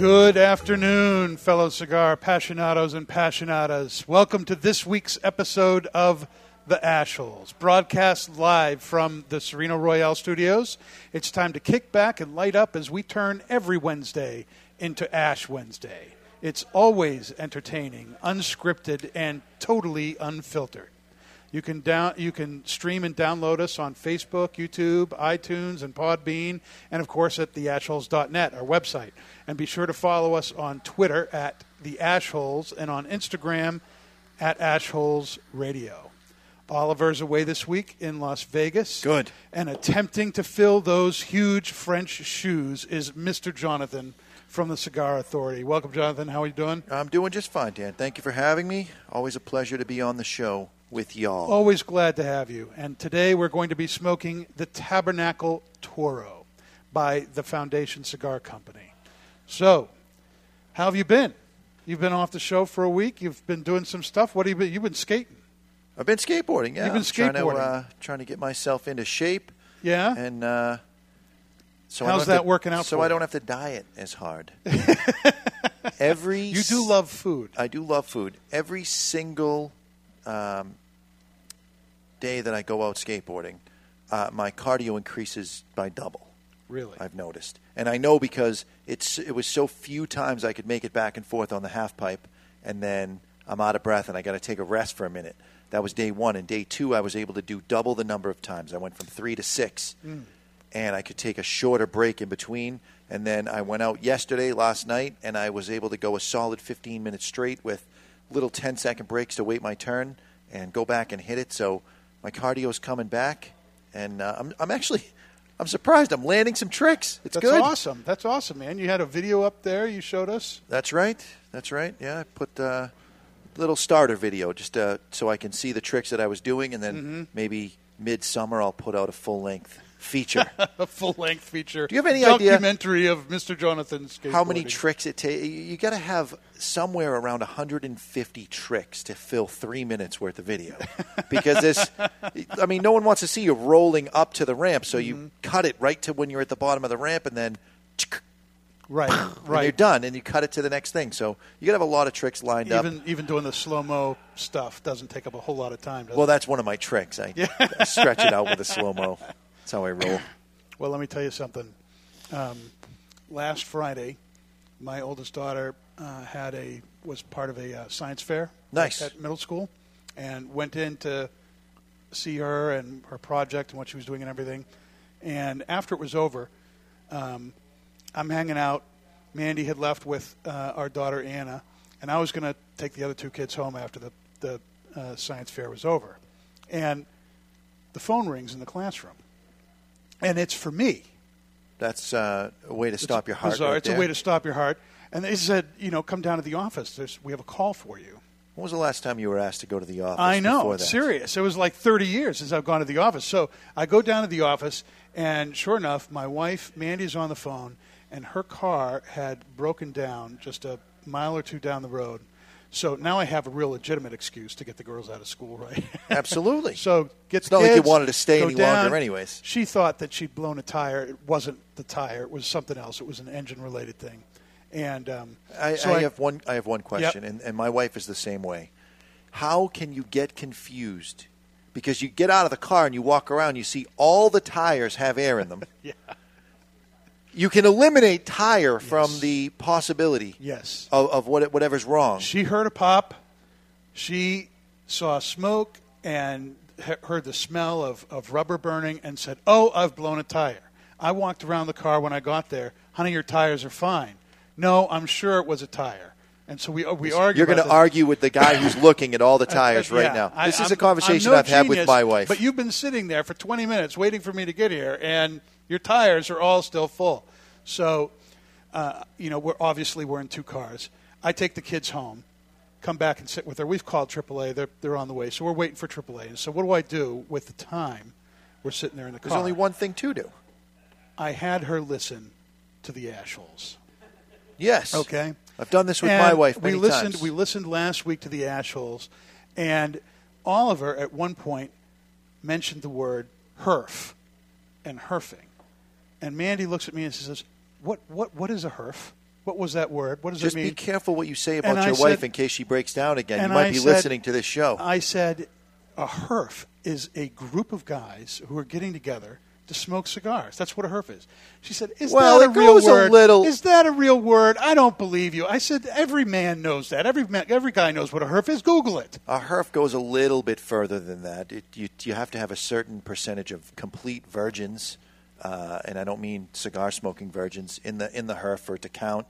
Good afternoon, fellow cigar aficionados and passionatas. Welcome to this week's episode of The AshHoles, broadcast live from the Serino Royale Studios. It's time to kick back and light up as we turn every Wednesday into Ash Wednesday. It's always entertaining, unscripted, and totally unfiltered. You can stream and download us on Facebook, YouTube, iTunes, and Podbean, and, of course, at theashholes.net, our website. And be sure to follow us on Twitter at theashholes and on Instagram at ashholesradio. Oliver's away this week in Las Vegas. Good. And attempting to fill those huge French shoes is Mr. Jonathan from the Cigar Authority. Welcome, Jonathan. How are you doing? I'm doing just fine, Dan. Thank you for having me. Always a pleasure to be on the show with y'all. Always glad to have you. And today we're going to be smoking the Tabernacle Toro by the Foundation Cigar Company. So, how have you been? You've been off the show for a week. You've been doing some stuff. What have you been? You've been skating. I've been skateboarding, yeah. You've been skateboarding. Trying to get myself into shape. Yeah. And so how's that working out for you? So I don't have to diet as hard. You do love food. I do love food. Every single day that I go out skateboarding, my cardio increases by double. Really? I've noticed. And I know because it was so few times I could make it back and forth on the half pipe, and then I'm out of breath and I got to take a rest for a minute. That was day one. And day two, I was able to do double the number of times. I went from 3 to 6, and I could take a shorter break in between. And then I went out last night, and I was able to go a solid 15 minutes straight with little 10-second breaks to wait my turn and go back and hit it. So my cardio is coming back, and I'm surprised. I'm landing some tricks. That's good. That's awesome, man. You had a video up there you showed us. That's right. Yeah, I put a little starter video just so I can see the tricks that I was doing, and then maybe midsummer I'll put out a full-length feature. A full-length feature. Do you have any idea? Documentary of Mr. Jonathan's skateboarding. How many tricks it takes? You got to have somewhere around 150 tricks to fill 3 minutes worth of video. Because no one wants to see you rolling up to the ramp, so you cut it right to when you're at the bottom of the ramp, and then you're done, and you cut it to the next thing. So you got to have a lot of tricks lined up. Even doing the slow-mo stuff doesn't take up a whole lot of time, does it? Well, that's one of my tricks. I stretch it out with a slow-mo. That's how I roll. Well, let me tell you something. Last Friday, my oldest daughter was part of a science fair. Nice. At middle school, and went in to see her and her project and what she was doing and everything. And after it was over, I'm hanging out. Mandy had left with our daughter Anna, and I was going to take the other two kids home after the science fair was over. And the phone rings in the classroom. And it's for me. That's a way to stop your heart. Right, it's a way to stop your heart. And they said, come down to the office. We have a call for you. When was the last time you were asked to go to the office? I know. It's serious. It was like 30 years since I've gone to the office. So I go down to the office, and sure enough, my wife, Mandy's on the phone, and her car had broken down just a mile or two down the road. So now I have a real legitimate excuse to get the girls out of school, right? Absolutely. It's not like you wanted to stay any longer anyways. She thought that she'd blown a tire. It wasn't the tire. It was something else. It was an engine-related thing. And I have one question, yep. and my wife is the same way. How can you get confused? Because you get out of the car and you walk around, you see all the tires have air in them. Yeah. You can eliminate tire from the possibility of whatever's wrong. She heard a pop. She saw smoke and heard the smell of rubber burning and said, oh, I've blown a tire. I walked around the car when I got there. Honey, your tires are fine. No, I'm sure it was a tire. And so we argue. You're going to argue with the guy who's looking at all the tires right now. This is a conversation I've had with my wife. But you've been sitting there for 20 minutes waiting for me to get here, and your tires are all still full. So, we're in two cars. I take the kids home, come back and sit with her. We've called AAA. They're on the way. So we're waiting for AAA. And so what do I do with the time we're sitting there in the car? There's only one thing to do. I had her listen to the AshHoles. Yes. Okay. I've done this with my wife many times. We listened last week to the AshHoles, and Oliver at one point mentioned the word herf and herfing. And Mandy looks at me and says, what is a herf? What was that word? What does it mean? Just be careful what you say about your wife in case she breaks down again. You might be listening to this show. I said a herf is a group of guys who are getting together to smoke cigars. That's what a herf is. She said, is that a real word? Is that a real word? I don't believe you. I said, every man knows that. Every guy knows what a herf is. Google it. A herf goes a little bit further than that. You have to have a certain percentage of complete virgins, and I don't mean cigar smoking virgins, in the herf for it to count.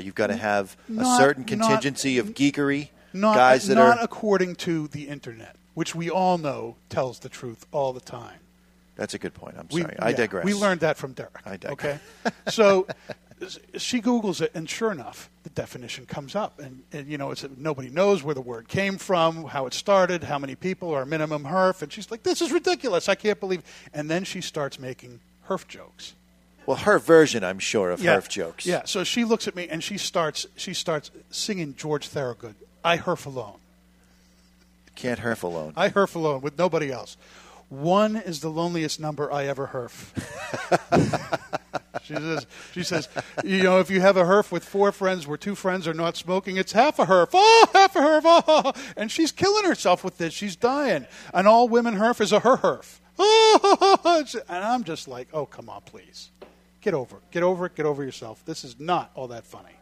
You've got to have a certain contingency of geekery. Guys that are not according to the internet, which we all know tells the truth all the time. That's a good point. I'm sorry. I digress. We learned that from Derek. I digress. Okay? So she Googles it, and sure enough, the definition comes up. And you know, it's nobody knows where the word came from, how it started, how many people are minimum herf. And she's like, this is ridiculous. I can't believe. And then she starts making herf jokes. Well, her version, I'm sure, of herf jokes. Yeah. So she looks at me, and she starts singing George Thorogood. I herf alone. Can't herf alone. I herf alone with nobody else. One is the loneliest number I ever herf. She says, you know, if you have a herf with four friends where two friends are not smoking, it's half a herf. Oh, half a herf. Oh. And she's killing herself with this. She's dying. An all-women herf is a her herf. Oh. And I'm just like, oh, come on, please. Get over it. Get over it. Get over yourself. This is not all that funny.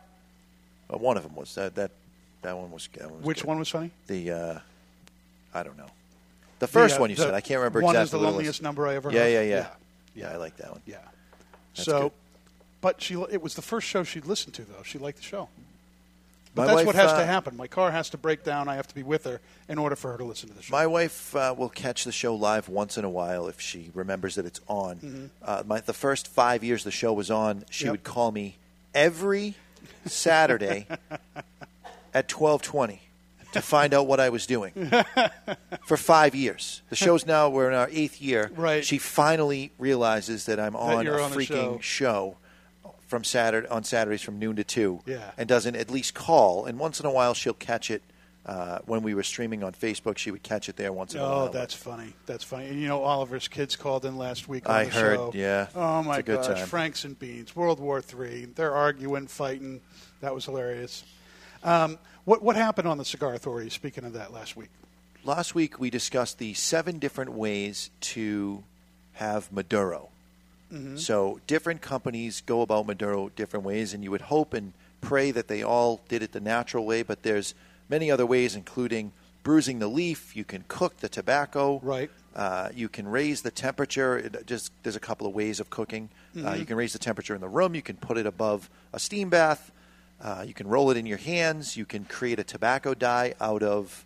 Well, one of them was that one was Which good. One was funny? The, I don't know. The first one you said. I can't remember exactly. One is the loneliest number I ever heard. Yeah, I like that one. Yeah. That's good. But it was the first show she'd listened to, though. She liked the show. But that's what has to happen. My car has to break down. I have to be with her in order for her to listen to the show. My wife will catch the show live once in a while if she remembers that it's on. Mm-hmm. The first 5 years the show was on, she would call me every Saturday at 12:20. To find out what I was doing for 5 years. The show's now, we're in our 8th year. Right. She finally realizes that I'm on a freaking show from on Saturdays from noon to 2 and doesn't at least call. And once in a while she'll catch it. When we were streaming on Facebook, she would catch it there once in a while. Oh, that's funny. That's funny. And, you know, Oliver's kids called in last week on the show. I heard, yeah. Oh, my gosh. Time. Franks and Beans, World War III. They're arguing, fighting. That was hilarious. What happened on the Cigar Authority, speaking of that, last week? Last week we discussed the 7 different ways to have Maduro. Mm-hmm. So different companies go about Maduro different ways, and you would hope and pray that they all did it the natural way, but there's many other ways, including bruising the leaf. You can cook the tobacco. Right. You can raise the temperature. There's a couple of ways of cooking. Mm-hmm. You can raise the temperature in the room. You can put it above a steam bath. You can roll it in your hands. You can create a tobacco dye out of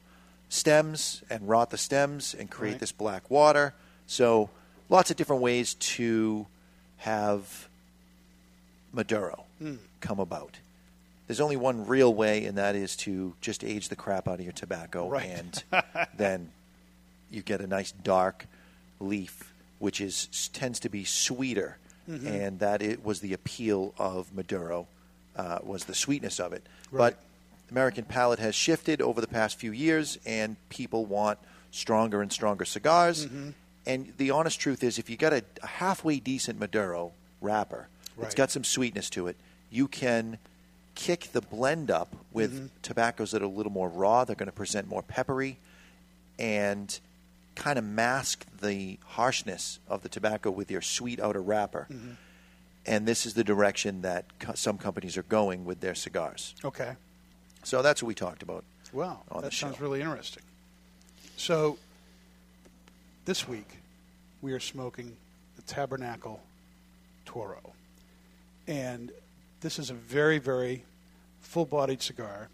stems and rot the stems and create this black water. So lots of different ways to have Maduro come about. There's only one real way, and that is to just age the crap out of your tobacco. Right. And then you get a nice dark leaf, which tends to be sweeter. Mm-hmm. And was the appeal of Maduro. Was the sweetness of it. Right. But the American palate has shifted over the past few years, and people want stronger and stronger cigars. Mm-hmm. And the honest truth is, if you got a halfway decent Maduro wrapper, it's got some sweetness to it, you can kick the blend up with tobaccos that are a little more raw. They're going to present more peppery and kind of mask the harshness of the tobacco with your sweet outer wrapper. Mm-hmm. And this is the direction that some companies are going with their cigars. Okay. So that's what we talked about. Wow. That sounds really interesting. So this week we are smoking the Tabernacle Toro. And this is a very, very full-bodied cigar.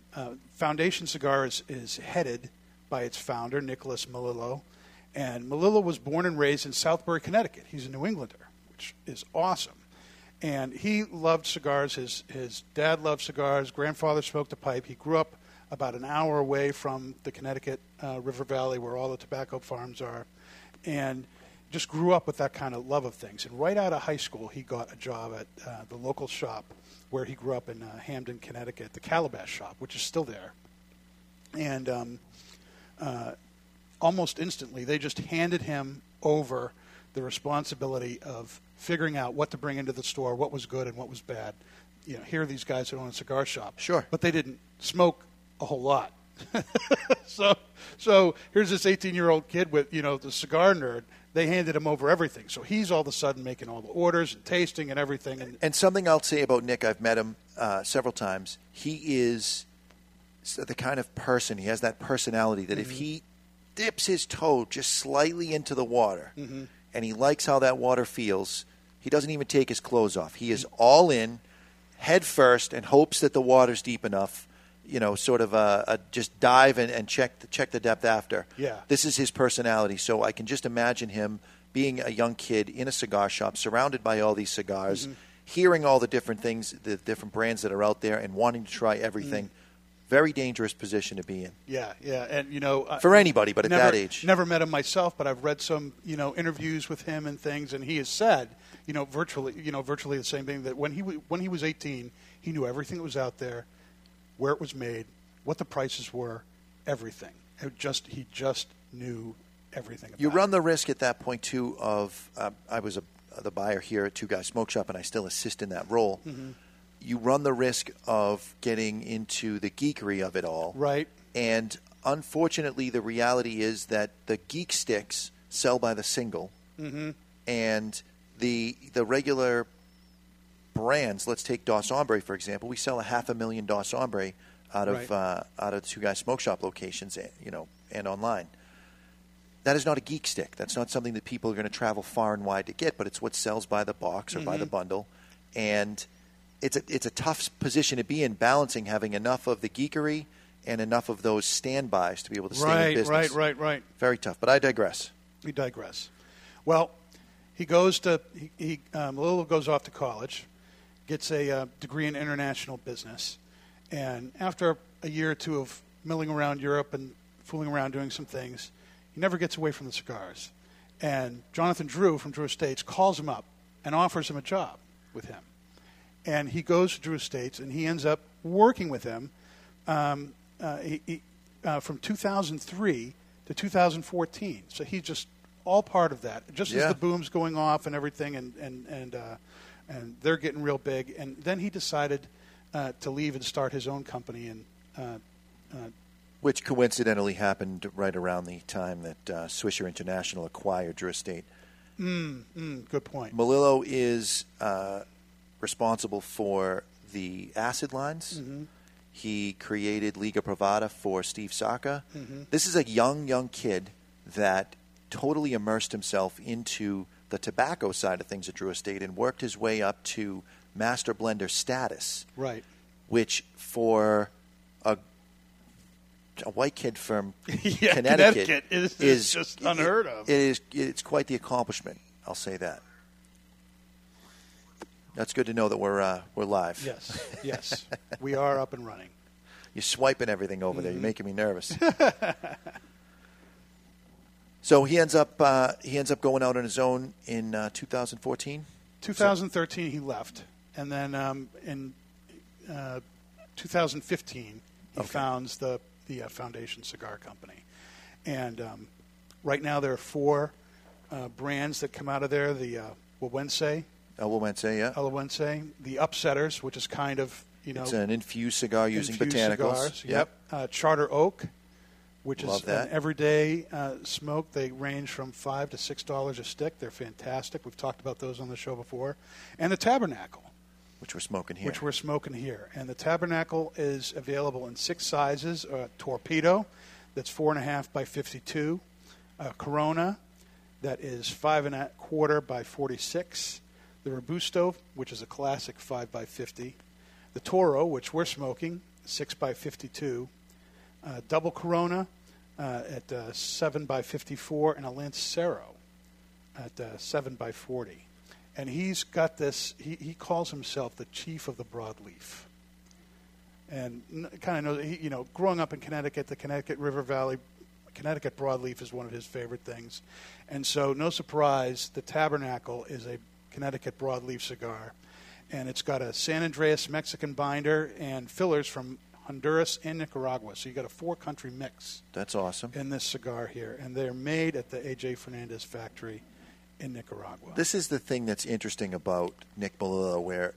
Foundation Cigar is headed by its founder, Nicholas Melillo. And Melillo was born and raised in Southbury, Connecticut. He's a New Englander, which is awesome. And he loved cigars. His dad loved cigars. Grandfather smoked a pipe. He grew up about an hour away from the Connecticut River Valley, where all the tobacco farms are, and just grew up with that kind of love of things. And right out of high school, he got a job at the local shop where he grew up in Hamden, Connecticut, the Calabash Shop, which is still there. And almost instantly, they just handed him over the responsibility of figuring out what to bring into the store, what was good and what was bad. you know, here are these guys who own a cigar shop. Sure. But they didn't smoke a whole lot. So here's this 18-year-old kid with, you know, the cigar nerd. They handed him over everything. So he's all of a sudden making all the orders and tasting and everything. And something I'll say about Nick, I've met him several times. He is the kind of person, he has that personality that if he dips his toe just slightly into the water and he likes how that water feels, he doesn't even take his clothes off. He is all in, head first, and hopes that the water's deep enough. You know, sort of just dive and check the depth after. Yeah. This is his personality. So I can just imagine him being a young kid in a cigar shop, surrounded by all these cigars, hearing all the different things, the different brands that are out there, and wanting to try everything. Very dangerous position to be in. Yeah, yeah. And, you know, for anybody, but at that age. Never met him myself, but I've read some, you know, interviews with him and things, and he has said, you know, virtually the same thing, that when he was 18, he knew everything that was out there, where it was made, what the prices were, everything. He just knew everything about it. You run the risk at that point, too, of I was the buyer here at Two Guys Smoke Shop, and I still assist in that role. You run the risk of getting into the geekery of it all. Right. And unfortunately, the reality is that the geek sticks sell by the single, and the regular brands. Let's take Dos Hombres, for example. We sell 500,000 Dos Hombres out of the Two Guys Smoke Shop locations, you know, and online. That is not a geek stick. That's not something that people are going to travel far and wide to get, but it's what sells by the box or by the bundle. And it's a tough position to be in, balancing having enough of the geekery and enough of those standbys to be able to stay in business. Right. Very tough. But I digress. We digress. Well, Melillo goes off to college, gets a degree in international business, and after a year or two of milling around Europe and fooling around doing some things, he never gets away from the cigars. And Jonathan Drew from Drew Estates calls him up and offers him a job with him. And he goes to Drew Estates, and he ends up working with him from 2003 to 2014. So he's just all part of that, just as the boom's going off and everything, and they're getting real big. And then he decided to leave and start his own company. Which coincidentally happened right around the time that Swisher International acquired Drew Estate. Good point. Melillo is responsible for the acid lines. He created Liga Privada for Steve Saka. This is a young kid that totally immersed himself into the tobacco side of things at Drew Estate and worked his way up to master blender status, right? Which for a white kid from Connecticut is just unheard of. It's quite the accomplishment. I'll say that. That's good to know that we're live. Yes, we are up and running. You're swiping everything over there. You're making me nervous. So he ends up going out on his own in 2014? 2013 he left, and then in 2015 he founds the Foundation Cigar Company. And right now there are four brands that come out of there: the Wawense, El Wawense, the Upsetters, which is kind of, you know, it's an infused cigar using botanicals. Cigars, Charter Oak, which is an everyday smoke. They range from $5 to $6 a stick. They're fantastic. We've talked about those on the show before. And the Tabernacle. Which we're smoking here. And the Tabernacle is available in 6 sizes. A Torpedo, that's 4.5 by 52. A Corona, that is 5.25 by 46. The Robusto, which is a classic 5 by 50. The Toro, which we're smoking, 6 by 52. Double Corona at 7 by 54, and a Lancero at 7 by 40. And he's got this, he calls himself the chief of the broadleaf. And kind of knows, you know, growing up in Connecticut, the Connecticut River Valley, Connecticut broadleaf is one of his favorite things. And so, no surprise, the Tabernacle is a Connecticut broadleaf cigar. And it's got a San Andreas Mexican binder and fillers from Honduras and Nicaragua, so you got a 4-country mix. That's awesome. In this cigar here, and they're made at the AJ Fernandez factory in Nicaragua. This is the thing that's interesting about Nick Melillo, where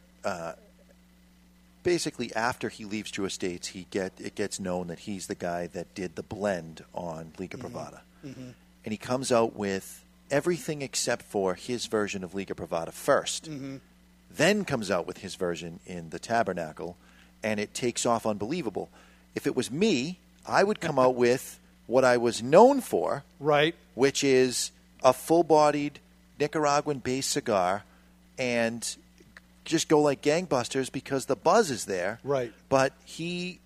basically after he leaves Drew Estates, it gets known that he's the guy that did the blend on Liga Privada. Mm-hmm. And he comes out with everything except for his version of Liga Privada first, mm-hmm. then comes out with his version in the Tabernacle, and it takes off unbelievable. If it was me, I would come out with what I was known for, right? Which is a full-bodied Nicaraguan-based cigar, and just go like gangbusters because the buzz is there. Right. But he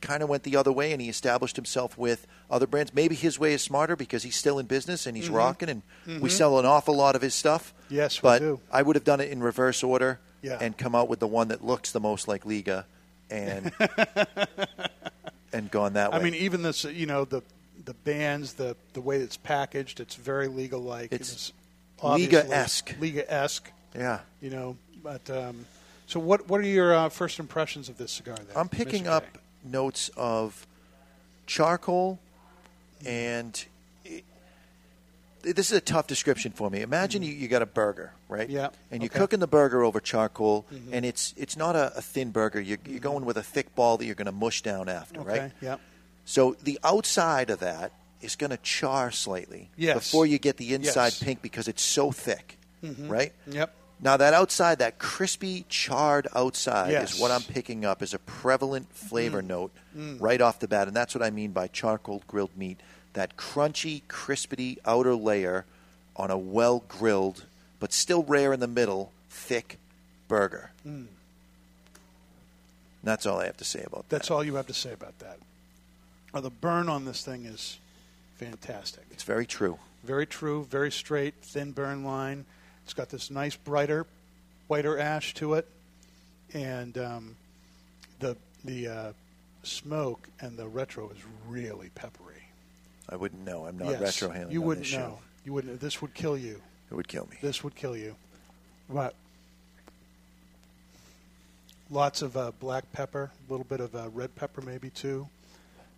kind of went the other way, and he established himself with other brands. Maybe his way is smarter because he's still in business and he's mm-hmm. rocking, and mm-hmm. we sell an awful lot of his stuff. Yes, but we do. I would have done it in reverse order and come out with the one that looks the most like Liga and and gone that way. I mean, even this, you know, the bands, the way it's packaged, it's very Liga-like. It's Liga-esque. Liga-esque. Yeah. You know, but so what are your first impressions of this cigar then? I'm picking up notes of charcoal, and this is a tough description for me. Imagine mm-hmm. you got a burger, right? Yeah. And you're cooking the burger over charcoal, mm-hmm. and it's not a thin burger. You're going with a thick ball that you're going to mush down after, right? Yeah. So the outside of that is going to char slightly before you get the inside pink because it's so thick, mm-hmm. right? Yep. Now, that outside, that crispy, charred outside is what I'm picking up as a prevalent flavor note right off the bat. And that's what I mean by charcoal grilled meat, that crunchy, crispity outer layer on a well-grilled, but still rare in the middle, thick burger. Mm. That's all I have to say about that. That's all you have to say about that. Oh, the burn on this thing is fantastic. It's very true. Very true, very straight, thin burn line. It's got this nice, brighter, whiter ash to it, and the smoke and the retro is really peppery. I wouldn't know. I'm not retrohaling. You wouldn't know. Show. You wouldn't. This would kill you. It would kill me. This would kill you. But lots of black pepper, a little bit of red pepper maybe too,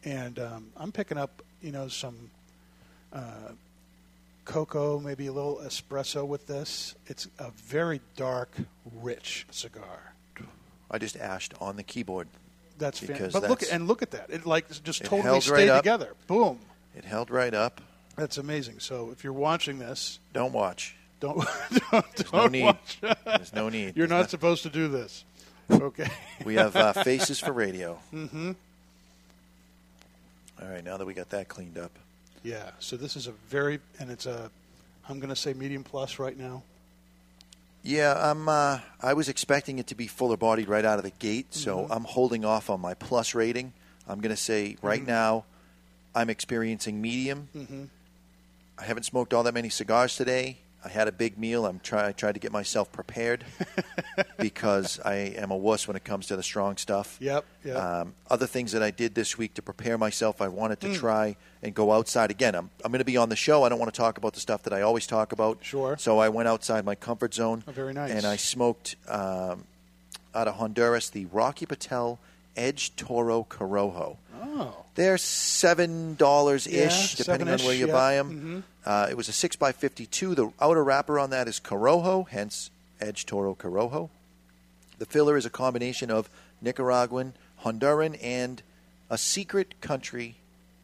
and I'm picking up some. Cocoa, maybe a little espresso with this. It's a very dark, rich cigar. I just ashed on the keyboard. That's fantastic. But look at that. It just totally stayed together. Boom. It held right up. That's amazing. So if you're watching this, don't watch. Don't no need. Watch. There's no need. You're not supposed to do this. Okay. We have faces for radio. Mm-hmm. All right. Now that we got that cleaned up. Yeah, so this is I'm going to say medium plus right now. Yeah, I was expecting it to be fuller bodied right out of the gate, so mm-hmm. I'm holding off on my plus rating. I'm going to say right mm-hmm. now I'm experiencing medium. Mm-hmm. I haven't smoked all that many cigars today. I had a big meal. I tried to get myself prepared because I am a wuss when it comes to the strong stuff. Yep. Other things that I did this week to prepare myself, I wanted to try and go outside. Again, I'm going to be on the show. I don't want to talk about the stuff that I always talk about. Sure. So I went outside my comfort zone. Oh, very nice. And I smoked out of Honduras the Rocky Patel Edge Toro Corojo. Oh. They're $7-ish, depending on where you buy them. Mm-hmm. It was a 6x52. The outer wrapper on that is Corojo, hence Edge Toro Corojo. The filler is a combination of Nicaraguan, Honduran, and a secret country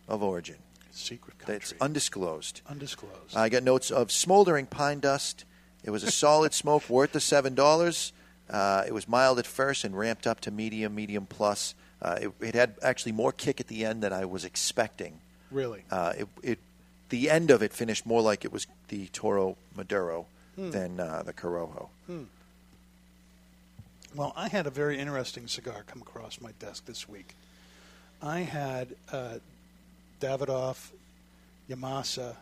of origin. Secret country. That's undisclosed. I got notes of smoldering pine dust. It was a solid smoke worth the $7. It was mild at first and ramped up to medium plus. It had actually more kick at the end than I was expecting. Really? The end of it finished more like it was the Toro Maduro than the Corojo. Hmm. Well, I had a very interesting cigar come across my desk this week. I had Davidoff Yamasa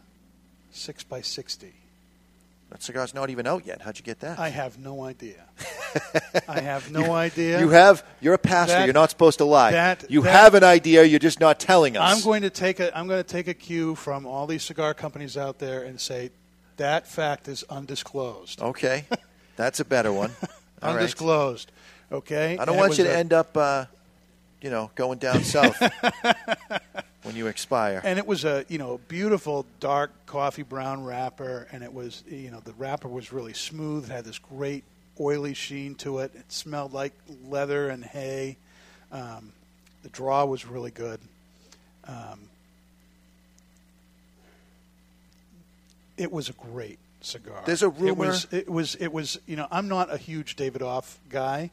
6x60. That cigar's not even out yet. How'd you get that? I have no idea. You're a pastor. You're not supposed to lie. Have an idea. You're just not telling us. I'm going to take a cue from all these cigar companies out there and say that fact is undisclosed. Okay, that's a better one. All undisclosed. Right. Okay. I don't want you to end up, going down south when you expire. And it was a beautiful dark coffee brown wrapper, and it was the wrapper was really smooth. It had this great oily sheen to it. It smelled like leather and hay. The draw was really good. It was a great cigar. There's a rumor. It was. You know, I'm not a huge Davidoff guy,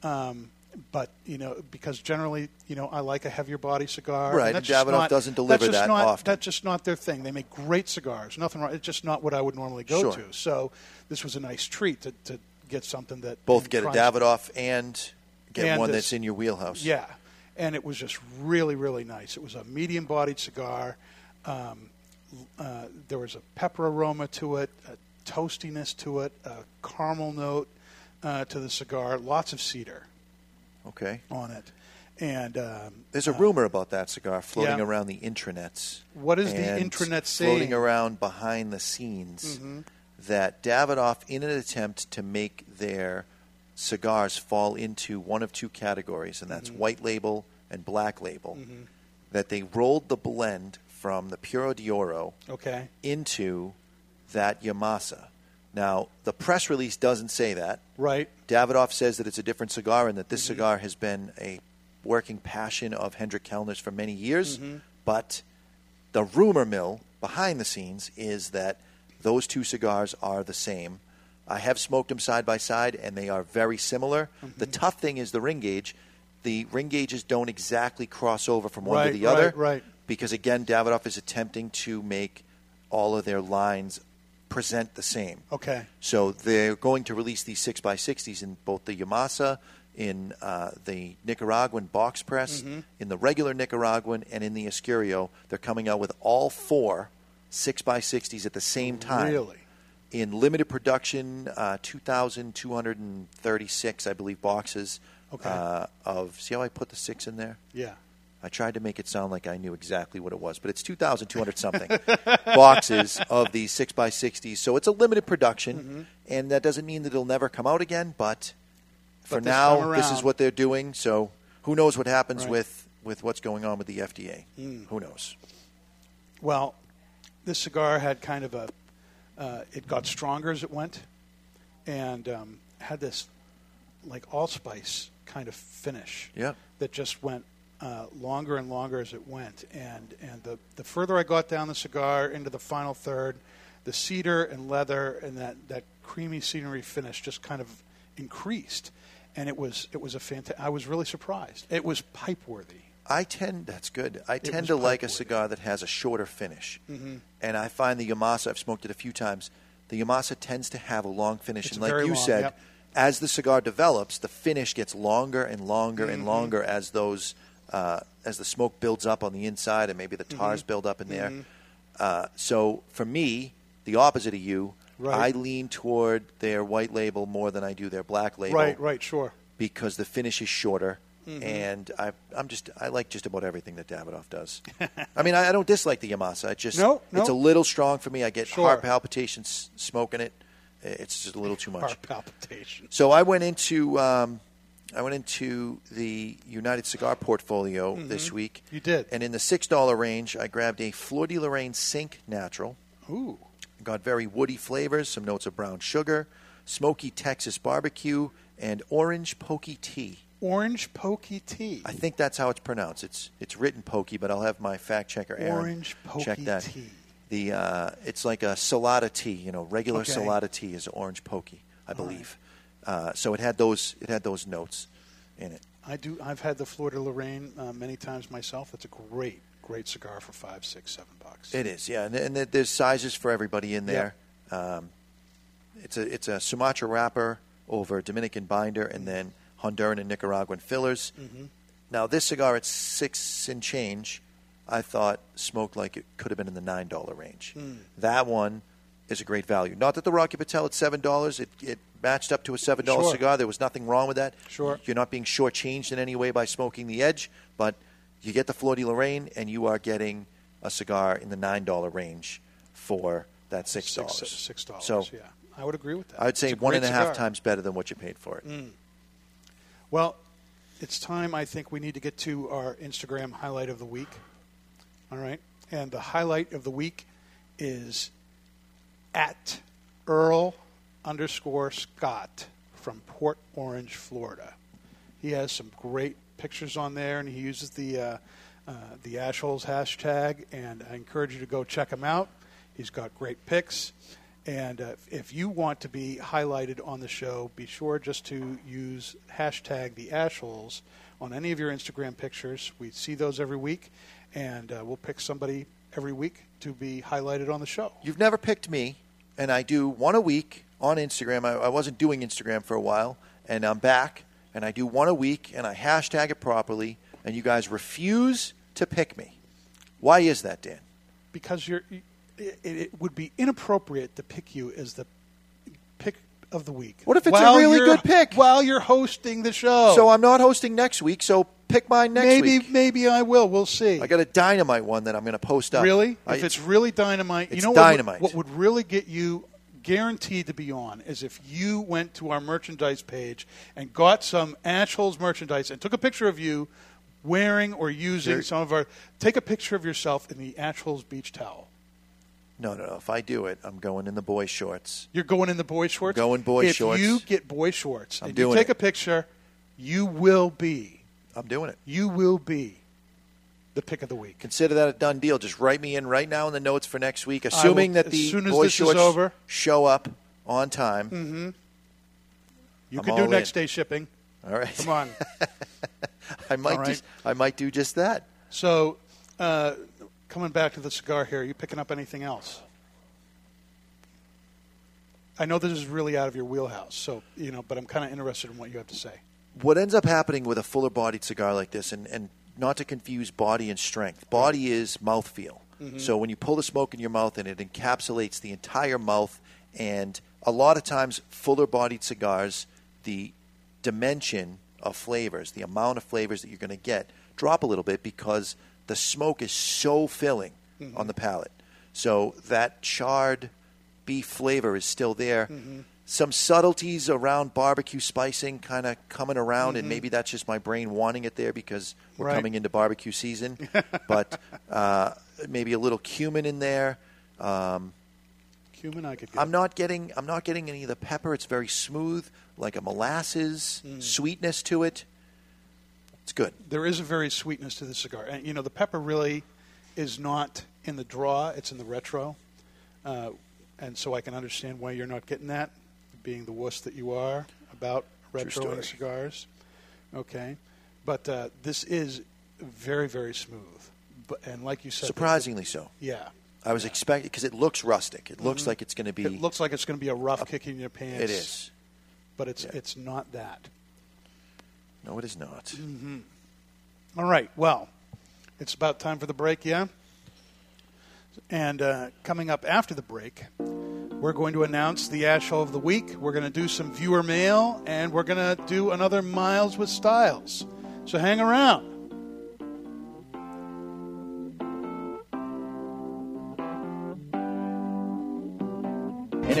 but you know, because generally, you know, I like a heavier body cigar. Right. And Davidoff doesn't deliver that often. That's just not their thing. They make great cigars. Nothing wrong. It's just not what I would normally go to. So this was a nice treat to get something that both get a Davidoff and get one that's in your wheelhouse. Yeah. And it was just really, really nice. It was a medium-bodied cigar. There was a pepper aroma to it, a toastiness to it, a caramel note to the cigar, lots of cedar on it. And there's a rumor about that cigar floating around the intranets. What is the intranet saying? Floating around behind the scenes that Davidoff, in an attempt to make their cigars fall into one of two categories, and that's white label and black label, that they rolled the blend from the Puro de Oro into that Yamasa. Now, the press release doesn't say that. Right. Davidoff says that it's a different cigar and that this cigar has been a working passion of Hendrik Kellner's for many years, but the rumor mill behind the scenes is that those two cigars are the same. I have smoked them side by side, and they are very similar. The tough thing is the ring gauge. The ring gauges don't exactly cross over from one to the other because, again, Davidoff is attempting to make all of their lines present the same. So they're going to release these 6x60s in both the Yamasa, in the Nicaraguan box press, in the regular Nicaraguan, and in the Escurio. They're coming out with all four 6x60s at the same time. Really? In limited production, 2,236, I believe, boxes of – see how I put the six in there? Yeah. I tried to make it sound like I knew exactly what it was, but it's 2,200-something boxes of the 6x60s. So it's a limited production, and that doesn't mean that it'll never come out again, but for now, this is what they're doing. So who knows what happens with what's going on with the FDA? Who knows? Well, this cigar had kind of a – it got stronger as it went and had this like allspice kind of finish that just went longer and longer as it went. And the further I got down the cigar into the final third, the cedar and leather and that creamy scenery finish just kind of increased. And it was a I was really surprised. It was pipe-worthy. That's good. I tend to like a cigar that has a shorter finish. And I find the Yamasa, I've smoked it a few times, the Yamasa tends to have a long finish. And like you said, as the cigar develops, the finish gets longer and longer and longer as those as the smoke builds up on the inside and maybe the tars build up in there. So for me, the opposite of you, I lean toward their white label more than I do their black label. Because the finish is shorter. And I like just about everything that Davidoff does. I mean, I don't dislike the Yamasa. It just it's a little strong for me. I get heart palpitations smoking it. It's just a little too much. Heart palpitations. So I went into the United Cigar portfolio this week. You did. And in the $6 range, I grabbed a Flor de Lorraine Sink Natural. Ooh. Got very woody flavors, some notes of brown sugar, smoky Texas barbecue, and orange pokey tea. Orange pokey tea. I think that's how it's pronounced. It's written pokey, but I'll have my fact checker Aaron orange pokey check that. Tea. The it's like a salada tea, you know, regular salada tea is orange pokey, I believe. Right. So it had those notes in it. I've had the Flor de Lorraine many times myself. That's a great cigar for $5, $6, $7. It is, yeah, and there's sizes for everybody in there. Yep. It's a Sumatra wrapper over Dominican binder, and then Honduran and Nicaraguan fillers. Now, this cigar at $6 and change, I thought smoked like it could have been in the $9 range. That one is a great value. Not that the Rocky Patel at $7, it matched up to a $7 cigar. There was nothing wrong with that. You're not being shortchanged in any way by smoking the edge, but you get the Flor de Lorraine, and you are getting a cigar in the $9 range for that $6. $6, so, yeah. I would agree with that. I would say it's 1.5 times better than what you paid for it. Well, it's time, I think, we need to get to our Instagram highlight of the week. All right? And the highlight of the week is at Earl_Scott from Port Orange, Florida. He has some great pictures on there, and he uses the AshHoles hashtag, and I encourage you to go check him out. He's got great pics. And if you want to be highlighted on the show, be sure just to use hashtag the AshHoles on any of your Instagram pictures. We see those every week, and we'll pick somebody every week to be highlighted on the show. You've never picked me, and I do one a week on Instagram. I wasn't doing Instagram for a while, and I'm back, and I do one a week, and I hashtag it properly, and you guys refuse to pick me. Why is that, Dan? Because you're... It would be inappropriate to pick you as the pick of the week. What if it's a really good pick? While you're hosting the show. So I'm not hosting next week, so pick mine next week. Maybe I will. We'll see. I got a dynamite one that I'm going to post up. Really? If it's really dynamite. It's dynamite. What would really get you guaranteed to be on is if you went to our merchandise page and got some AshHoles merchandise and took a picture of you wearing or using some of our – take a picture of yourself in the AshHoles beach towel. No. If I do it, I'm going in the boy shorts. You're going in the boy shorts? I'm going boy shorts. If you get boy shorts and you take a picture, you will be. I'm doing it. You will be the pick of the week. Consider that a done deal. Just write me in right now in the notes for next week, assuming that the boy shorts show up on time. Mm-hmm. You can do next day shipping. All right. Come on. I might do just that. So coming back to the cigar here, are you picking up anything else? I know this is really out of your wheelhouse, so but I'm kind of interested in what you have to say. What ends up happening with a fuller-bodied cigar like this, and not to confuse body and strength, body is mouthfeel. Mm-hmm. So when you pull the smoke in your mouth, and it encapsulates the entire mouth, and a lot of times fuller-bodied cigars, the dimension of flavors, the amount of flavors that you're going to get, drop a little bit because the smoke is so filling on the palate. So that charred beef flavor is still there. Mm-hmm. Some subtleties around barbecue spicing kind of coming around, and maybe that's just my brain wanting it there because we're coming into barbecue season. But maybe a little cumin in there. Cumin I could get. I'm not getting any of the pepper. It's very smooth, like a molasses sweetness to it. It's good. There is a very sweetness to the cigar. And, the pepper really is not in the draw. It's in the retro. And so I can understand why you're not getting that, being the wuss that you are about retro and cigars. Okay. But this is very, very smooth. And like you said. Surprisingly so. Yeah. I was expecting, because it looks rustic. It looks like it's going to be. It looks like it's going to be a rough kick in your pants. It is. But it's not that. No, it is not. Mm-hmm. All right. Well, it's about time for the break, yeah? And coming up after the break, we're going to announce the AshHole of the Week. We're going to do some viewer mail, and we're going to do another Miles with Styles. So hang around. In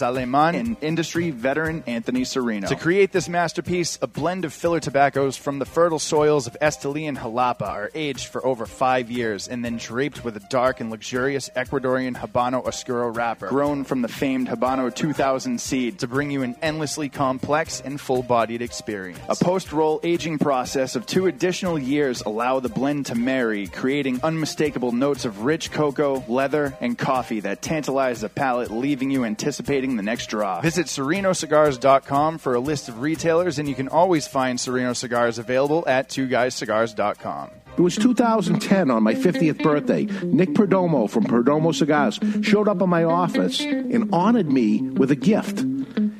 Aleman and industry veteran Anthony Serino. To create this masterpiece, a blend of filler tobaccos from the fertile soils of Estelí and Jalapa are aged for over 5 years and then draped with a dark and luxurious Ecuadorian Habano Oscuro wrapper, grown from the famed Habano 2000 seed, to bring you an endlessly complex and full-bodied experience. A post-roll aging process of 2 additional years allow the blend to marry, creating unmistakable notes of rich cocoa, leather, and coffee that tantalize the palate, leaving you anticipating the next draw. Visit SerinoCigars.com for a list of retailers, and you can always find Serino Cigars available at twoguyscigars.com. It was 2010 on my 50th birthday. Nick Perdomo from Perdomo Cigars showed up at my office and honored me with a gift.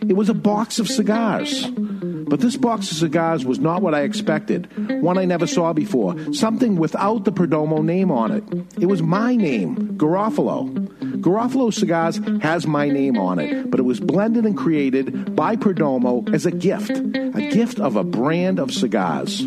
It was a box of cigars. But this box of cigars was not what I expected, one I never saw before, something without the Perdomo name on it. It was my name, Garofalo. Garofalo Cigars has my name on it, but it was blended and created by Perdomo as a gift of a brand of cigars.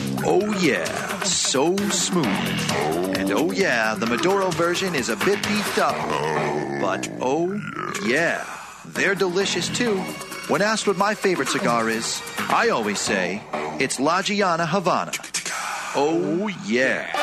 oh yeah, so smooth. And oh yeah, the Maduro version is a bit beefed up. But oh yeah, they're delicious too. When asked what my favorite cigar is, I always say, it's La Giana Havana. Oh yeah.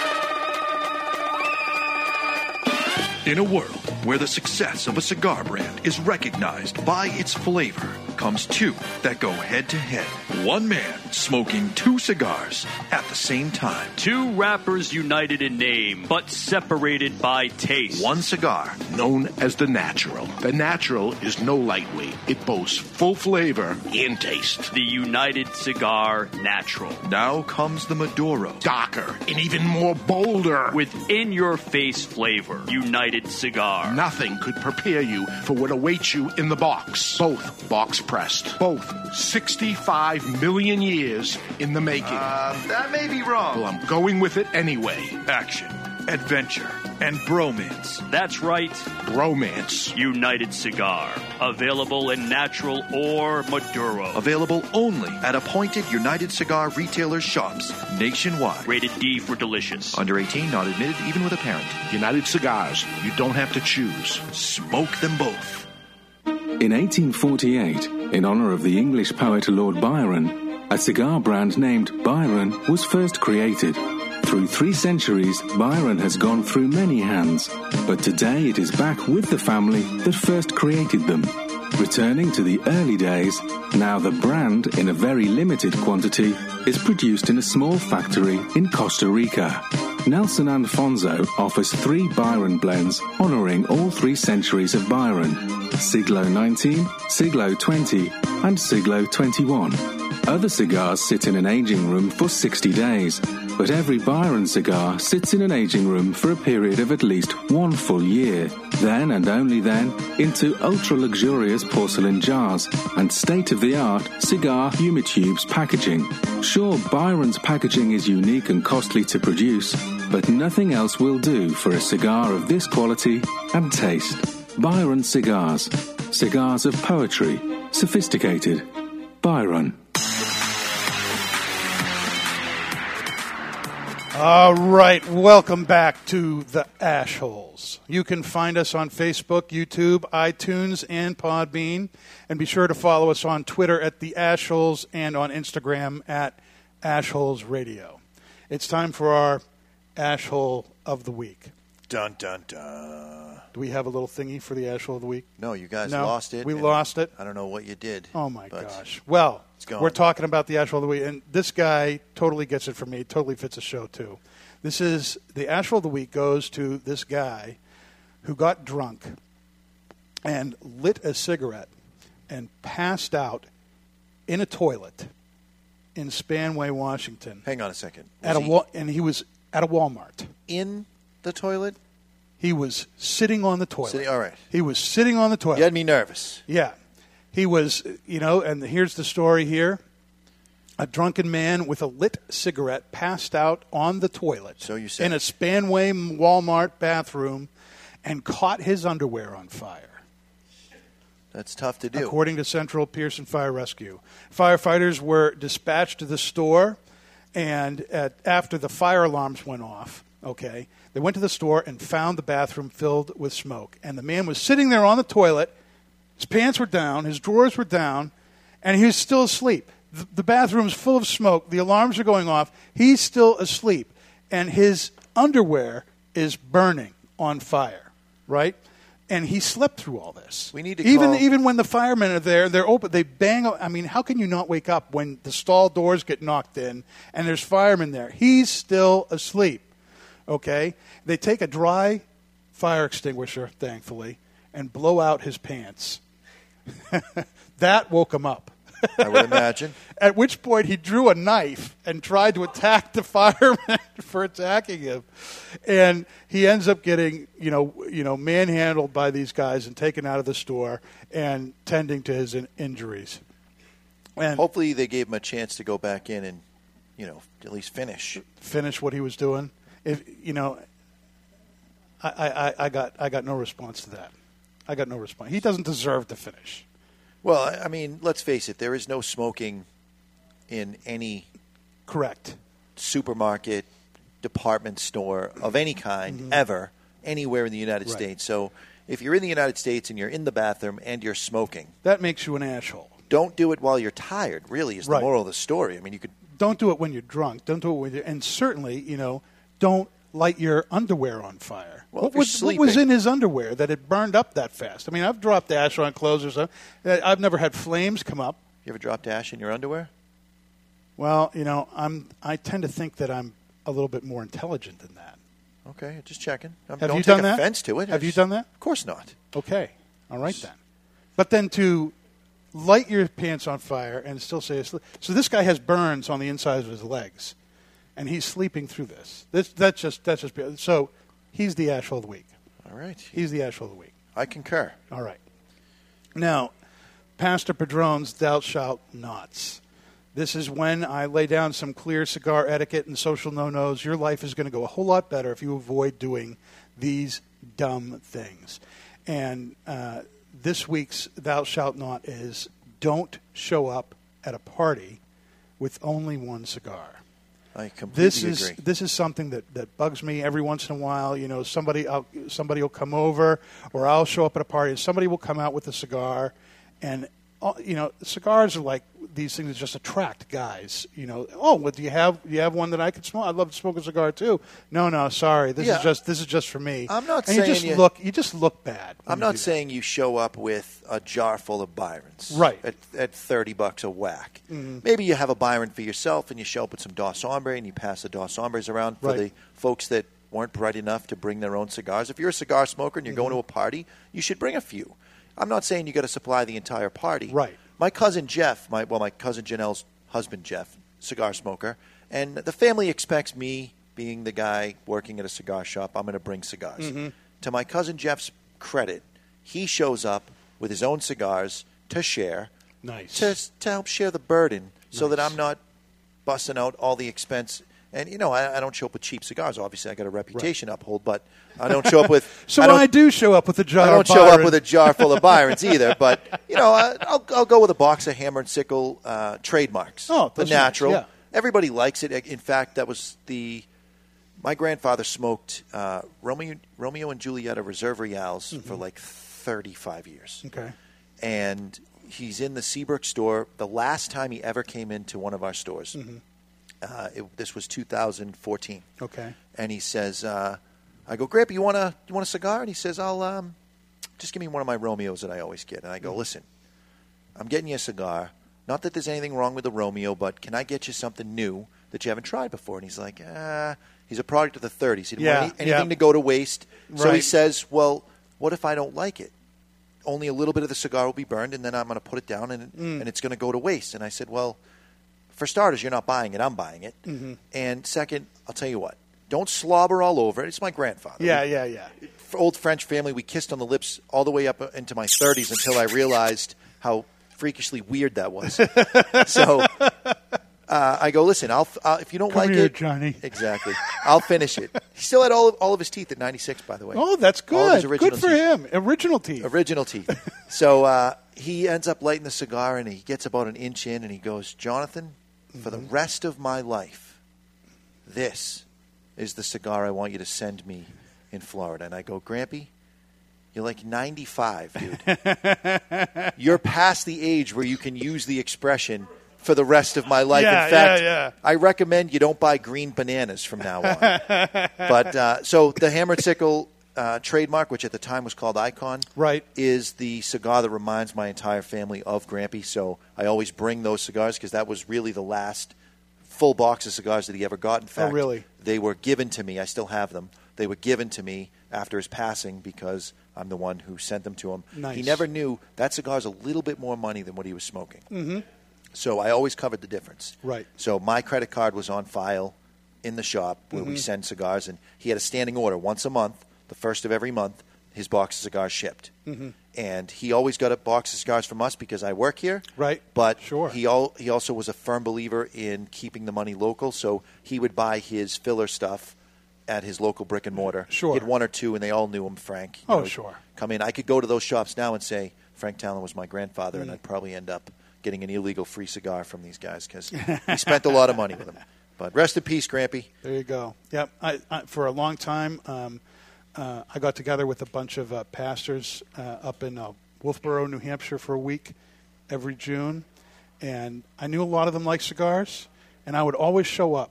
In a world where the success of a cigar brand is recognized by its flavor, comes two that go head-to-head. One man smoking two cigars at the same time. Two rappers united in name, but separated by taste. One cigar known as The Natural. The Natural is no lightweight. It boasts full flavor and taste. The United Cigar Natural. Now comes the Maduro. Darker and even more bolder. With in-your-face flavor. United Cigar. Nothing could prepare you for what awaits you in the box. Both box pressed. Both 65 million years in the making. That may be wrong. Well, I'm going with it anyway. Action, adventure, and bromance. That's right. Bromance. United Cigar. Available in natural or Maduro. Available only at appointed United Cigar retailer shops nationwide. Rated D for delicious. Under 18, not admitted even with a parent. United Cigars. You don't have to choose. Smoke them both. In 1848, in honor of the English poet Lord Byron, a cigar brand named Byron was first created. Through 3 centuries, Byron has gone through many hands, but today it is back with the family that first created them. Returning to the early days, now the brand, in a very limited quantity, is produced in a small factory in Costa Rica. Nelson Alfonso offers 3 Byron blends honoring all 3 centuries of Byron, Siglo 19, Siglo 20, and Siglo 21. Other cigars sit in an aging room for 60 days, but every Byron cigar sits in an aging room for a period of at least 1 full year, then and only then into ultra-luxurious porcelain jars and state-of-the-art cigar humitubes packaging. Sure, Byron's packaging is unique and costly to produce, but nothing else will do for a cigar of this quality and taste. Byron Cigars. Cigars of poetry. Sophisticated. Byron. All right, welcome back to The AshHoles. You can find us on Facebook, YouTube, iTunes, and Podbean. And be sure to follow us on Twitter at The AshHoles and on Instagram at AshHoles Radio. It's time for our AshHole of the Week. Dun, dun, dun. Do we have a little thingy for the AshHole of the Week? No, you guys lost it. We lost it. I don't know what you did. Oh, my gosh. Well... we're talking about the AshHole of the Week, and this guy totally gets it from me. Totally fits the show, too. This is the AshHole of the Week goes to this guy who got drunk and lit a cigarette and passed out in a toilet in Spanway, Washington. Hang on a second. And he was at a Walmart. In the toilet? He was sitting on the toilet. All right. He was sitting on the toilet. You had me nervous. Yeah. He was, you know, and here's the story here. A drunken man with a lit cigarette passed out on the toilet in a Spanway Walmart bathroom and caught his underwear on fire. That's tough to do. According to Central Pearson Fire Rescue. Firefighters were dispatched to the store, and after the fire alarms went off, okay, they went to the store and found the bathroom filled with smoke. And the man was sitting there on the toilet His pants were down. His drawers were down. And he was still asleep. The bathroom's full of smoke. The alarms are going off. He's still asleep. And his underwear is burning on fire, right? And he slept through all this. We need to even when the firemen are there, they're open. They bang. I mean, how can you not wake up when the stall doors get knocked in and there's firemen there? He's still asleep, okay? They take a dry fire extinguisher, thankfully, and blow out his pants. That woke him up. I would imagine. At which point he drew a knife and tried to attack the fireman for attacking him, and he ends up getting manhandled by these guys and taken out of the store and tending to his injuries. And hopefully they gave him a chance to go back in and at least finish what he was doing. If I got no response to that. I got no response. He doesn't deserve to finish. Well, I mean, let's face it. There is no smoking in any supermarket, department store of any kind ever anywhere in the United States. So if you're in the United States and you're in the bathroom and you're smoking, that makes you an asshole. Don't do it while you're tired. Really, is the moral of the story. I mean, don't do it when you're drunk. Don't do it when you're, and certainly, don't light your underwear on fire. Well, what was in his underwear that it burned up that fast? I mean, I've dropped ash on clothes or something. I've never had flames come up. You ever dropped ash in your underwear? Well, I tend to think that I'm a little bit more intelligent than that. Okay, just checking. Don't take offense to it. Have you done that? Of course not. Okay, all right then. But then to light your pants on fire and still say, so this guy has burns on the insides of his legs. And he's sleeping through this. That's just so. He's the AshHole of the week. All right. He's the AshHole of the week. I concur. All right. Now, Pastor Padron's Thou Shalt Nots. This is when I lay down some clear cigar etiquette and social no-nos. Your life is going to go a whole lot better if you avoid doing these dumb things. And this week's Thou Shalt Not is don't show up at a party with only one cigar. I completely agree. This is something that bugs me every once in a while. Somebody will come over, or I'll show up at a party, and somebody will come out with a cigar, and cigars are like these things that just attract guys. Do you have one that I could smoke? I'd love to smoke a cigar too. No, sorry, this is just for me. I'm not saying you just look bad. I'm not saying you show up with a jar full of Byrons, right? At $30 a whack. Mm-hmm. Maybe you have a Byron for yourself, and you show up with some Dos Hombres, and you pass the Dos Hombres around for the folks that weren't bright enough to bring their own cigars. If you're a cigar smoker and you're going to a party, you should bring a few. I'm not saying you got to supply the entire party. Right. My cousin Jeff, my cousin Janelle's husband Jeff, cigar smoker, and the family expects me, being the guy working at a cigar shop, I'm going to bring cigars. Mm-hmm. To my cousin Jeff's credit, he shows up with his own cigars to share. Nice. To help share the burden so that I'm not busting out all the expense. And, I don't show up with cheap cigars. Obviously, I got a reputation to uphold, but I don't show up with... I don't show up with a jar full of Byrons either, but, I'll go with a box of Hammer and Sickle trademarks. Oh, the natural. Nice. Yeah. Everybody likes it. In fact, that was my grandfather smoked Romeo and Julieta Reserve Reals for like 35 years. Okay. And he's in the Seabrook store. The last time he ever came into one of our stores... Mm-hmm. This was 2014. Okay. And he says, I go, Grandpa, you want a cigar? And he says, I'll just give me one of my Romeos that I always get. And I go, listen, I'm getting you a cigar. Not that there's anything wrong with the Romeo, but can I get you something new that you haven't tried before? And he's like, he's a product of the 30s. He didn't want anything to go to waste. Right. So he says, well, what if I don't like it? Only a little bit of the cigar will be burned, and then I'm going to put it down, and it's going to go to waste. And I said, well... For starters, you're not buying it. I'm buying it. Mm-hmm. And second, I'll tell you what. Don't slobber all over it. It's my grandfather. Yeah. Old French family, we kissed on the lips all the way up into my 30s until I realized how freakishly weird that was. So I go, listen, I'll if you don't like it, Johnny. Exactly. I'll finish it. He still had all of his teeth at 96, by the way. Oh, that's good. All of his original teeth. Good for him. Original teeth. So he ends up lighting the cigar, and he gets about an inch in, and he goes, Jonathan... For the rest of my life, this is the cigar I want you to send me in Florida. And I go, Grampy, You're like 95, dude. You're past the age where you can use the expression for the rest of my life. Yeah, in fact, I recommend you don't buy green bananas from now on. But so the Hammered Sickle trademark, which at the time was called Icon, right, is the cigar that reminds my entire family of Grampy. So I always bring those cigars because that was really the last full box of cigars that he ever got. In fact, they were given to me. I still have them. They were given to me after his passing because I'm the one who sent them to him. Nice. He never knew that cigar's a little bit more money than what he was smoking. Mm-hmm. So I always covered the difference. Right. So my credit card was on file in the shop where we send cigars, and he had a standing order once a month, the first of every month, his box of cigars shipped. Mm-hmm. And he always got a box of cigars from us because I work here. Right. But he also was a firm believer in keeping the money local, so he would buy his filler stuff at his local brick and mortar. Sure. He had one or two, and they all knew him, Frank. You know, come in. I could go to those shops now and say, Frank Tallon was my grandfather, and I'd probably end up getting an illegal free cigar from these guys because he spent a lot of money with them. But rest in peace, Grampy. There you go. Yep. I for a long time, I got together with a bunch of pastors up in Wolfboro, New Hampshire for a week every June, and I knew a lot of them liked cigars, and I would always show up